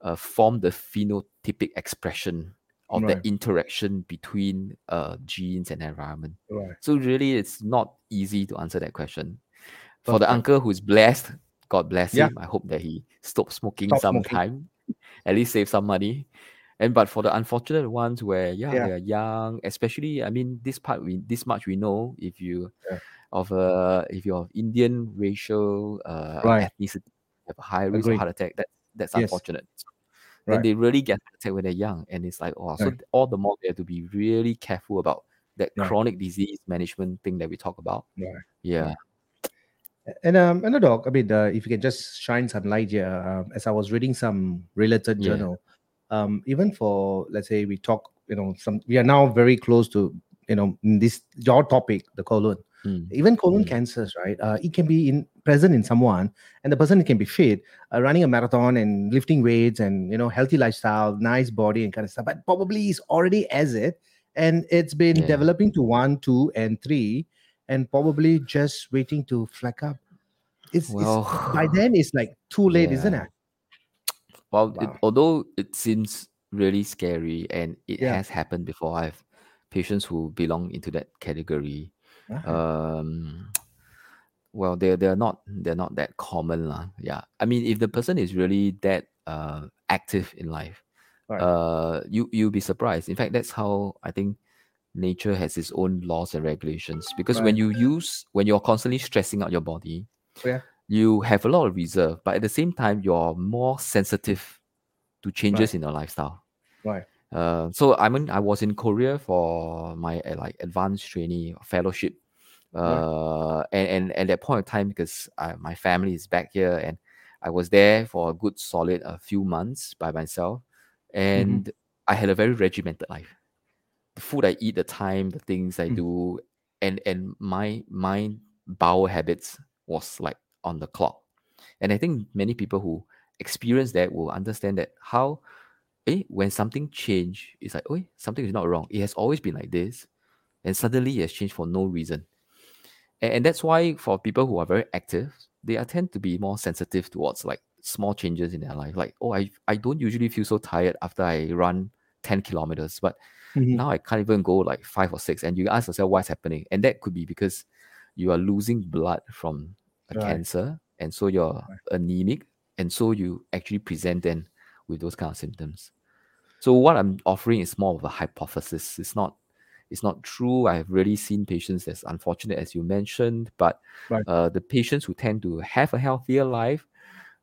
uh, form the phenotypic expression of right. the interaction between uh, genes and environment. Right. So really, it's not easy to answer that question. For okay. the uncle who's blessed, God bless yeah. him. I hope that he stops smoking Stop sometime, smoking. At least save some money. And but for the unfortunate ones where yeah, yeah. they are young, especially I mean this part we this much we know if you yeah. of uh if you're of Indian racial uh right. ethnicity, you have a high risk Agreed. of heart attack. That that's yes. unfortunate. Right. And they really get attacked when they're young, and it's like oh, so right. all the more they have to be really careful about that right. chronic disease management thing that we talk about. Right. Yeah. And um, and Doc, I mean, uh, if you can just shine some light here, uh, as I was reading some related yeah. journal, um, even for let's say we talk, you know, some we are now very close to, you know, this your topic, the colon, mm. even colon mm. cancers, right? Uh, it can be in present in someone, and the person can be fit, uh, running a marathon and lifting weights, and you know, healthy lifestyle, nice body, and kind of stuff, but probably is already as it, and it's been yeah. developing to one, two, and three. And probably just waiting to flag up. It's, well, it's by then it's like too late, yeah. isn't it? Well, wow. it, although it seems really scary, and it yeah. has happened before. I have patients who belong into that category. Uh-huh. Um, well, they they're not they're not that common, lah. Yeah, I mean, if the person is really that uh, active in life, right. uh, you you'll be surprised. In fact, that's how I think. Nature has its own laws and regulations because right. when you use when you're constantly stressing out your body yeah. you have a lot of reserve, but at the same time you're more sensitive to changes right. in your lifestyle, right? Uh, so I mean I was in Korea for my uh, like advanced trainee fellowship uh, right. and, and at that point of time because I, my family is back here and I was there for a good solid a few months by myself and mm-hmm. I had a very regimented life. The food I eat, the time, the things I mm. do, and and my my bowel habits was like on the clock. And I think many people who experience that will understand that how eh, when something change, it's like, oh, something is not wrong. It has always been like this. And suddenly it has changed for no reason. And, and that's why for people who are very active, they are tend to be more sensitive towards like small changes in their life. Like, oh, I, I don't usually feel so tired after I run ten kilometers, but mm-hmm. now I can't even go like five or six. And you ask yourself what's happening, and that could be because you are losing blood from a right. cancer, and so you're right. anemic, and so you actually present then with those kind of symptoms. So what I'm offering is more of a hypothesis. It's not, it's not true. I've really seen patients that's unfortunate as you mentioned, but right. uh, the patients who tend to have a healthier life.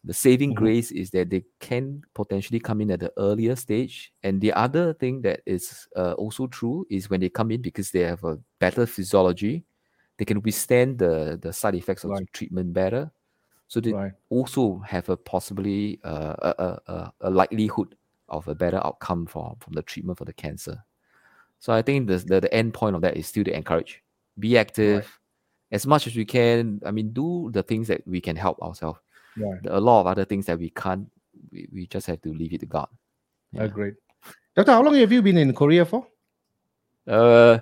The saving mm-hmm. grace is that they can potentially come in at the earlier stage. And the other thing that is uh, also true is when they come in because they have a better physiology, they can withstand the, the side effects of right. the treatment better. So they right. also have a possibly uh, a, a, a likelihood of a better outcome for, from the treatment for the cancer. So I think the, the, the end point of that is still to encourage. Be active right. as much as we can. I mean, do the things that we can help ourselves. Yeah. A lot of other things that we can't, we, we just have to leave it to God. Yeah. Agreed. Doctor, how long have you been in Korea for? Uh,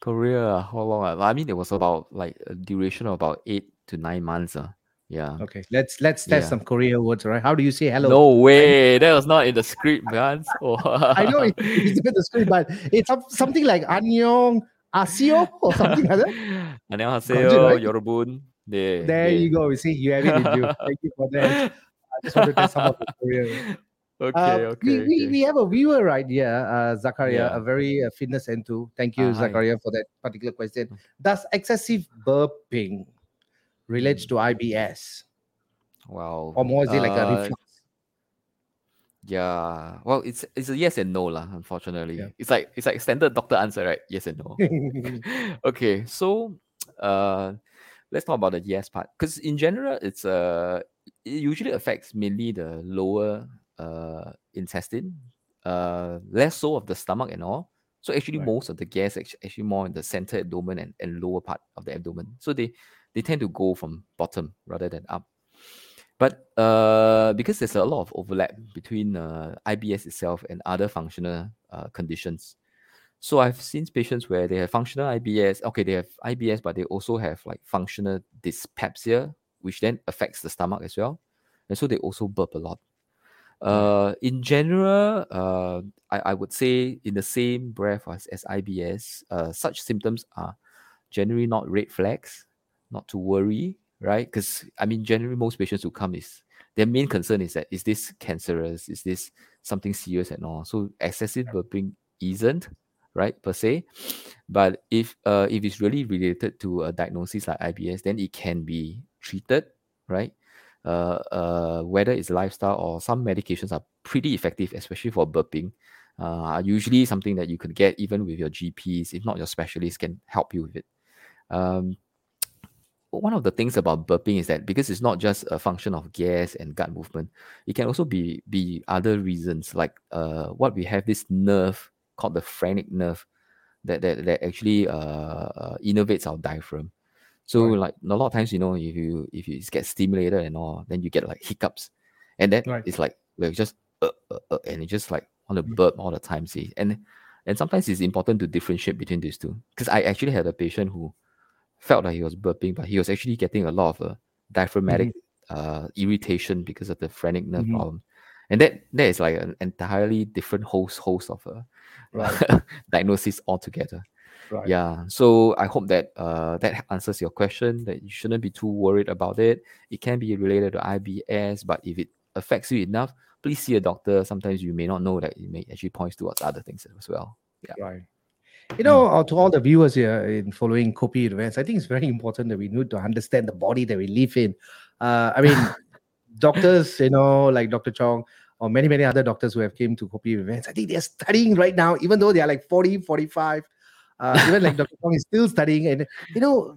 Korea, how long? I mean, it was about like a duration of about eight to nine months. Uh. Yeah. Okay. Let's let's test yeah. some Korean words, right? How do you say hello? No way. That was not in the script, man. Oh. I know it, it's in the script, but it's something like annyeong, Asio or something like that. 안녕하세요, 여러분. 네. There you go. You see, you have it in you. Thank you for that. I just want to test some of the Korean. Okay, uh, okay, we, okay. We, we have a viewer right here, uh, Zakaria, yeah. a very uh, fitness enthusiast. Thank you, uh, Zakaria, hi. for that particular question. Does excessive burping relate mm. to I B S? Wow. Or more is it like uh, a reflux? Yeah. Well, it's it's a yes and no, lah, unfortunately. Yeah. It's like it's like standard doctor answer, right? Yes and no. Okay, so uh, let's talk about the yes part. Because in general, it's uh, it usually affects mainly the lower uh intestine, uh less so of the stomach and all. So actually right. most of the gas actually, actually more in the center abdomen and, and lower part of the abdomen. So they they tend to go from bottom rather than up. But uh because there's a lot of overlap between uh, I B S itself and other functional uh, conditions. So I've seen patients where they have functional I B S. Okay, they have I B S, but they also have like functional dyspepsia, which then affects the stomach as well. And so they also burp a lot. Uh, in general, uh, I, I would say in the same breath as, as I B S, uh, such symptoms are generally not red flags, not to worry, right? Because, I mean, generally most patients who come is, their main concern is that, is this cancerous? Is this something serious and all? So excessive burping isn't, right, per se. But if uh, if it's really related to a diagnosis like I B S, then it can be treated, right? Uh, uh, whether it's lifestyle or some medications are pretty effective, especially for burping, uh, are usually something that you could get even with your G Ps, if not your specialists can help you with it. Um, one of the things about burping is that because it's not just a function of gas and gut movement, it can also be be other reasons, like uh, what we have this nerve called the phrenic nerve that that, that actually uh, uh, innervates our diaphragm. So right. like a lot of times, you know, if you if you get stimulated and all, then you get like hiccups, and then right. it's like like just uh, uh, uh, and it's just like on the burp all the time. See, and and sometimes it's important to differentiate between these two, because I actually had a patient who felt like he was burping, but he was actually getting a lot of uh, diaphragmatic mm-hmm. uh, irritation because of the phrenic nerve mm-hmm. problem, and that that is like an entirely different host host of a right. diagnosis altogether. Right. Yeah, so I hope that uh, that answers your question, that you shouldn't be too worried about it. It can be related to I B S, but if it affects you enough, please see a doctor. Sometimes you may not know that it may actually point towards other things as well. Yeah. Right. You know, mm. to all the viewers here in following Kopi with Vance, I think it's very important that we need to understand the body that we live in. Uh, I mean, doctors, you know, like Doctor Chong, or many, many other doctors who have came to Kopi with Vance, I think they're studying right now, even though they are like forty, forty-five. Uh, even like Doctor Chong is still studying, and you know,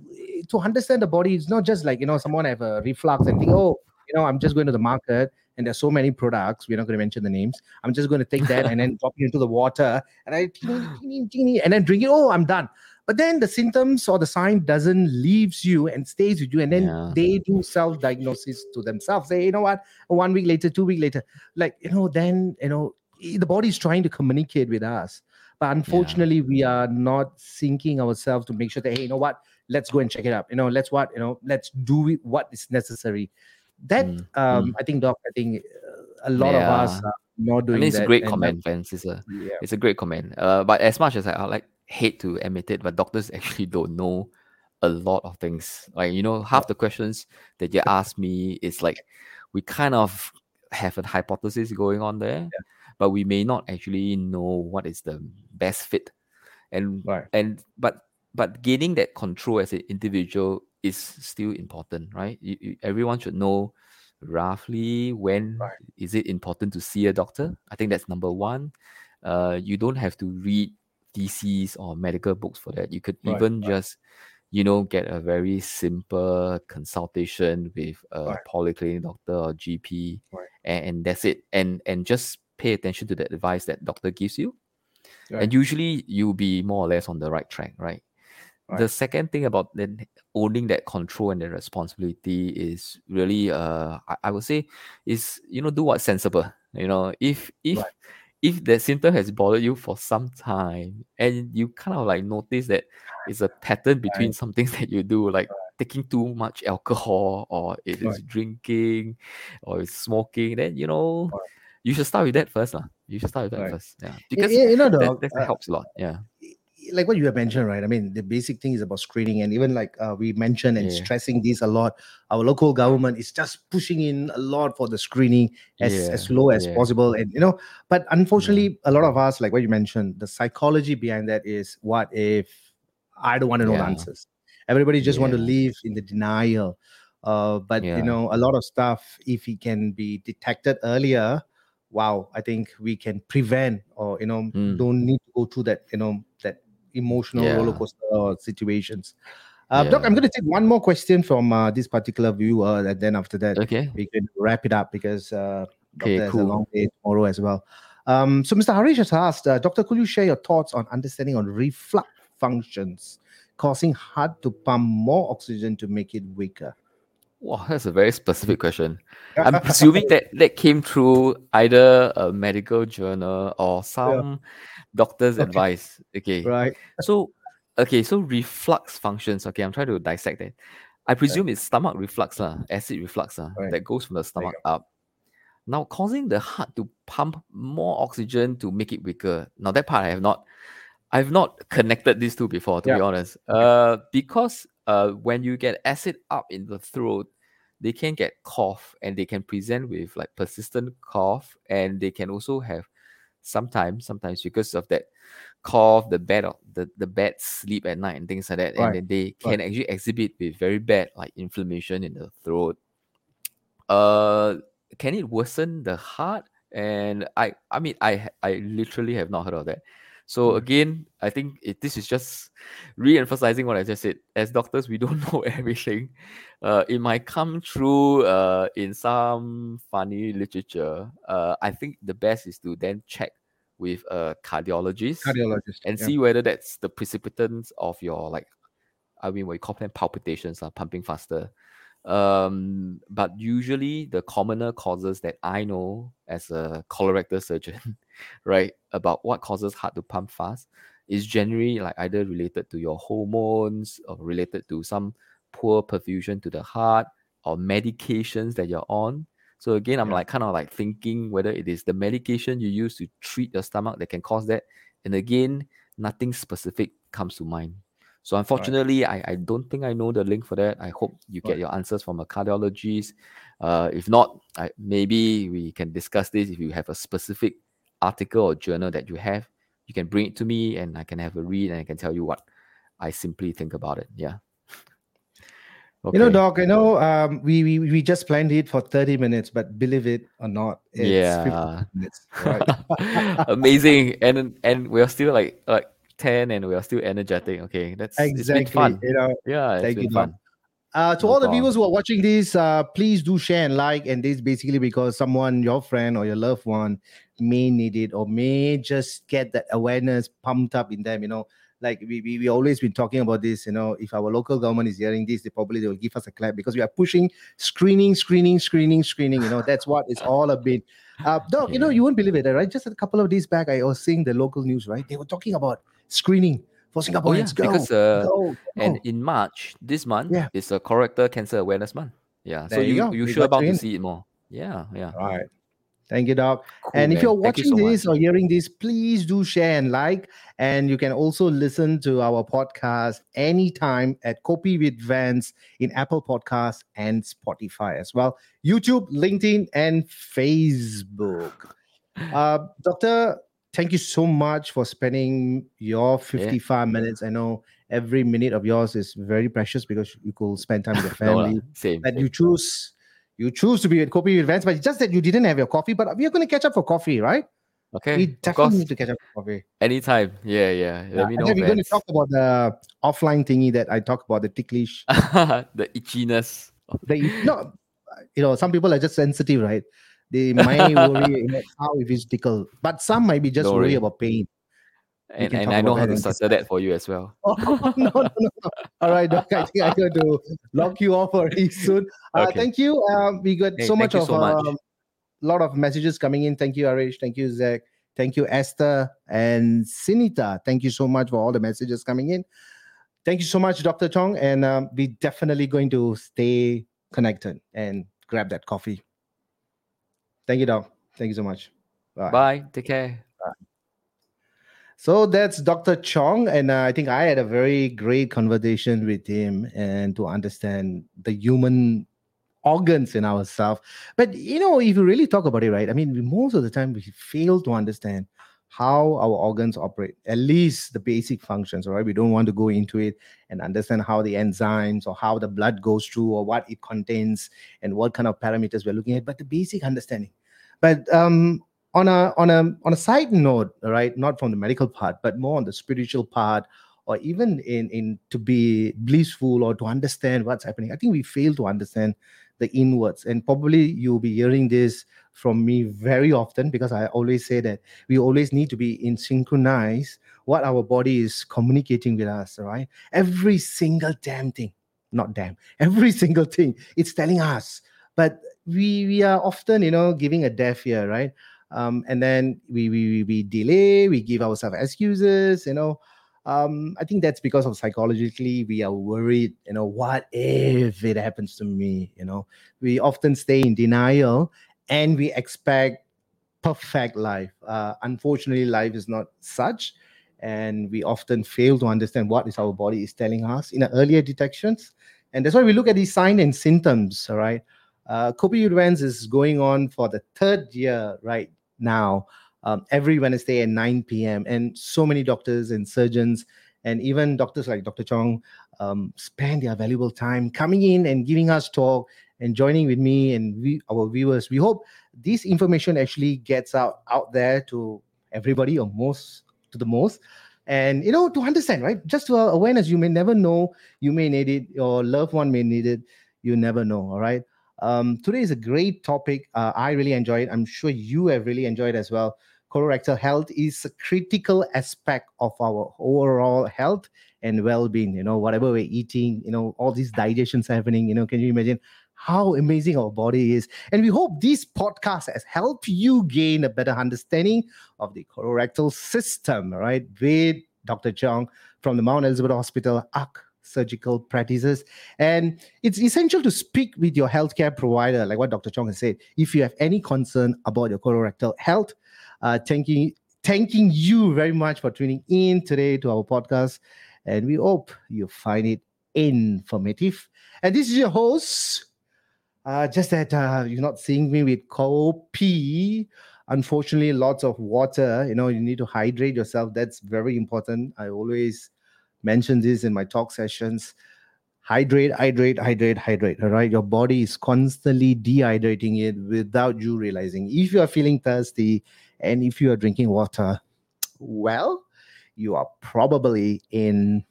to understand the body, it's not just like, you know, someone have a reflux and think, oh, you know, I'm just going to the market and there's so many products, we're not going to mention the names, I'm just going to take that and then drop it into the water and I and then drink it, oh, I'm done. But then the symptoms or the sign doesn't leaves you and stays with you, and then yeah. they do self-diagnosis to themselves. Say, you know what, one week later, two weeks later, like, you know, then, you know, the body is trying to communicate with us. But unfortunately, yeah. we are not syncing ourselves to make sure that, hey, you know what, let's go and check it up. You know, let's what, you know, let's do it, what is necessary. That, mm. um, mm. I think, Doc, I think uh, a lot yeah. of us are not doing I mean, it's that. A great and comment, Vance. It's, a, yeah. it's a great comment. Uh, but as much as I, I like hate to admit it, but doctors actually don't know a lot of things. Like, you know, half the questions that you ask me is like, we kind of have a hypothesis going on there. Yeah. But we may not actually know what is the best fit, and right. and but but gaining that control as an individual is still important, right? You, you, everyone should know roughly when right. is it important to see a doctor. I think that's number one. Uh, you don't have to read theses or medical books for that. You could right. even right. just, you know, get a very simple consultation with a right. polyclinic doctor or G P, right. and, and that's it. And and just pay attention to the advice that doctor gives you. Right. And usually you'll be more or less on the right track, right? right? The second thing about then owning that control and the responsibility is really, uh, I, I would say, is, you know, do what's sensible. You know, if if right. if the symptom has bothered you for some time and you kind of like notice that it's a pattern between right. some things that you do, like right. taking too much alcohol, or if right. it's drinking, or it's smoking, then, you know, right. you should start with that first. Lah. You should start with that right. first. Yeah. Because you know, that, that helps a lot. Yeah. like what you have mentioned, right? I mean, the basic thing is about screening, and even like uh, we mentioned and yeah. stressing this a lot, our local government is just pushing in a lot for the screening as, yeah. as low as yeah. possible. And, you know, but unfortunately, yeah. a lot of us, like what you mentioned, the psychology behind that is, what if I don't want to know yeah. the answers? Everybody just yeah. want to live in the denial. Uh, but, yeah. you know, a lot of stuff, if it can be detected earlier, wow, I think we can prevent, or, you know, mm. don't need to go through that, you know, that emotional yeah. roller coaster or situations. Uh, yeah. Doc, I'm going to take one more question from uh, this particular viewer, and then after that, okay. we can wrap it up, because uh, okay, Doctor cool. has a long day tomorrow as well. Um, so Mister Harish has asked, uh, Doctor, could you share your thoughts on understanding on reflux functions causing heart to pump more oxygen to make it weaker? Wow, that's a very specific question. I'm presuming that that came through either a medical journal or some yeah. doctor's okay. advice. Okay, right. So, okay, so reflux functions. Okay, I'm trying to dissect that. I presume right. it's stomach reflux, lah, acid reflux, lah, right. that goes from the stomach up. Now, causing the heart to pump more oxygen to make it weaker. Now, that part I have not, I've not connected these two before, to yeah. be honest. Uh, because. Uh, when you get acid up in the throat, they can get cough, and they can present with like persistent cough, and they can also have sometimes, sometimes because of that cough, the bad, the, the bad sleep at night and things like that, right. and then they can right. actually exhibit with very bad like inflammation in the throat. Uh, can it worsen the heart? And I, I mean, I, I literally have not heard of that. So again, I think it, this is just re-emphasizing what I just said. As doctors, we don't know everything. Uh, it might come through uh, in some funny literature. Uh, I think the best is to then check with a cardiologist, cardiologist and yeah. see whether that's the precipitants of your, like, I mean, what you call them, palpitations, uh, pumping faster. Um, but usually the commoner causes that I know as a colorectal surgeon, right, about what causes heart to pump fast is generally like either related to your hormones or related to some poor perfusion to the heart or medications that you're on. So again, I'm yeah. like kind of like thinking whether it is the medication you use to treat your stomach that can cause that. And again, nothing specific comes to mind. So unfortunately, right. I, I don't think I know the link for that. I hope you get right. your answers from a cardiologist. Uh, if not, I, maybe we can discuss this. If you have a specific article or journal that you have, you can bring it to me and I can have a read and I can tell you what I simply think about it. Yeah. Okay. You know, Doc, I know um, we, we we just planned it for thirty minutes, but believe it or not, it's yeah. fifteen minutes. Right? Amazing. And, and we're still like... like ten and we are still energetic. Okay, that's exactly it's been fun. You know, yeah, it's been fun. Uh, to no all problem. The viewers who are watching this, uh, please do share and like. And this basically because someone, your friend or your loved one, may need it or may just get that awareness pumped up in them. You know, like we we we always been talking about this. You know, if our local government is hearing this, they probably they will give us a clap because we are pushing screening, screening, screening, screening. You know, that's what it's all about. Uh, Doc, yeah. you know, you won't believe it, right? Just a couple of days back, I was seeing the local news. Right, they were talking about screening for Singaporeans. Oh, yeah. Because uh, go, go. And in March this month yeah. is a colorectal cancer awareness month. Yeah, there so you you, you sure about to see it more. Yeah, yeah. All right. Thank you, Doc. Cool, and man. If you're watching you so this much. Or hearing this, please do share and like. And you can also listen to our podcast anytime at Kopi with Vance in Apple Podcasts and Spotify as well. YouTube, LinkedIn, and Facebook. Uh, Doctor, thank you so much for spending your fifty-five yeah. minutes. I know every minute of yours is very precious because you could spend time with your family. no, same, but same. You choose you choose to be with Kopi with Vance, but it's just that you didn't have your coffee. But we're going to catch up for coffee, right? Okay. We definitely need to catch up for coffee. Anytime. Yeah, yeah. Let yeah. me know, and then we're going to talk about the offline thingy that I talk about, the ticklish. the itchiness. The, no, you know, some people are just sensitive, right? They might worry about how if it's tickled, but some might be just worried about pain. And, and I know how to structure that for you as well. Oh, no, no, no. All right, Doc, I think I'm going to lock you off already soon. Uh, okay. Thank you. Um, we got hey, so much of a um, lot of messages coming in. Thank you, Arish. Thank you, Zach. Thank you, Esther and Sinita. Thank you so much for all the messages coming in. Thank you so much, Doctor Chong. And um, we're definitely going to stay connected and grab that coffee. Thank you, Doc. Thank you so much. Bye. Bye. Take care. Bye. So that's Doctor Chong, and uh, I think I had a very great conversation with him and to understand the human organs in ourselves. But, you know, if you really talk about it, right, I mean, most of the time we fail to understand how our organs operate, at least the basic functions, all right? We don't want to go into it and understand how the enzymes or how the blood goes through or what it contains and what kind of parameters we're looking at, but the basic understanding. But um, on a on a, on a side note, all right, not from the medical part, but more on the spiritual part, or even in, in to be blissful or to understand what's happening, I think we fail to understand the inwards. And probably you'll be hearing this from me very often, because I always say that we always need to be in synchronize what our body is communicating with us, right? Every single damn thing, not damn, every single thing, it's telling us. But we we are often, you know, giving a deaf ear, right? Um, and then we, we, we delay, we give ourselves excuses, you know. Um, I think that's because of psychologically we are worried, you know, what if it happens to me, you know. We often stay in denial and we expect perfect life. Uh, unfortunately, life is not such, and we often fail to understand what is our body is telling us in earlier detections. And that's why we look at these signs and symptoms, all right. Uh, Kopi with Vance is going on for the third year right now. Um, every Wednesday at nine p.m. And so many doctors and surgeons and even doctors like Doctor Chong um, spend their valuable time coming in and giving us talk and joining with me and we, our viewers. We hope this information actually gets out, out there to everybody, or most to the most. And, you know, to understand, right? Just to our awareness, you may never know. You may need it. Your loved one may need it. You never know, all right? Um, today is a great topic. Uh, I really enjoyed it. I'm sure you have really enjoyed it as well. Colorectal health is a critical aspect of our overall health and well-being. You know, whatever we're eating, you know, all these digestions happening, you know, can you imagine how amazing our body is? And we hope this podcast has helped you gain a better understanding of the colorectal system, right? With Doctor Chong from the Mount Elizabeth Hospital, A C H. Surgical practices. And it's essential to speak with your healthcare provider, like what Doctor Chong has said, if you have any concern about your colorectal health. Uh, thanking, thanking you very much for tuning in today to our podcast. And we hope you find it informative. And this is your host. Uh, just that uh, you're not seeing me with Kopi. Unfortunately, lots of water. You know, you need to hydrate yourself. That's very important. I always mention this in my talk sessions. Hydrate, hydrate, hydrate, hydrate. All right. Your body is constantly dehydrating it without you realizing. If you are feeling thirsty and if you are drinking water, well, you are probably in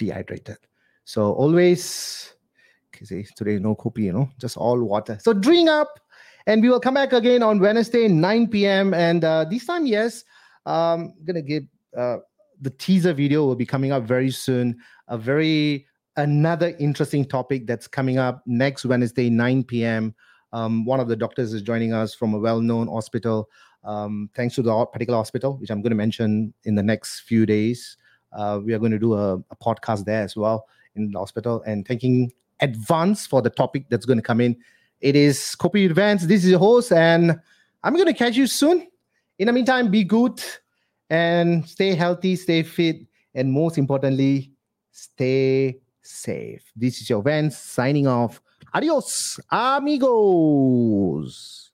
dehydrated. So always, see, today no kopi, you know, just all water. So drink up, and we will come back again on Wednesday, nine p.m. And uh, this time, yes, I'm going to give... Uh, The teaser video will be coming up very soon. A very another interesting topic that's coming up next Wednesday, nine p.m. Um, one of the doctors is joining us from a well-known hospital. Um, thanks to the particular hospital, which I'm going to mention in the next few days. Uh, we are going to do a, a podcast there as well in the hospital. And thanking advance for the topic that's going to come in. It is Kopi with Vance. This is your host, and I'm going to catch you soon. In the meantime, be good. And stay healthy, stay fit, and most importantly, stay safe. This is your Vance signing off. Adios, amigos.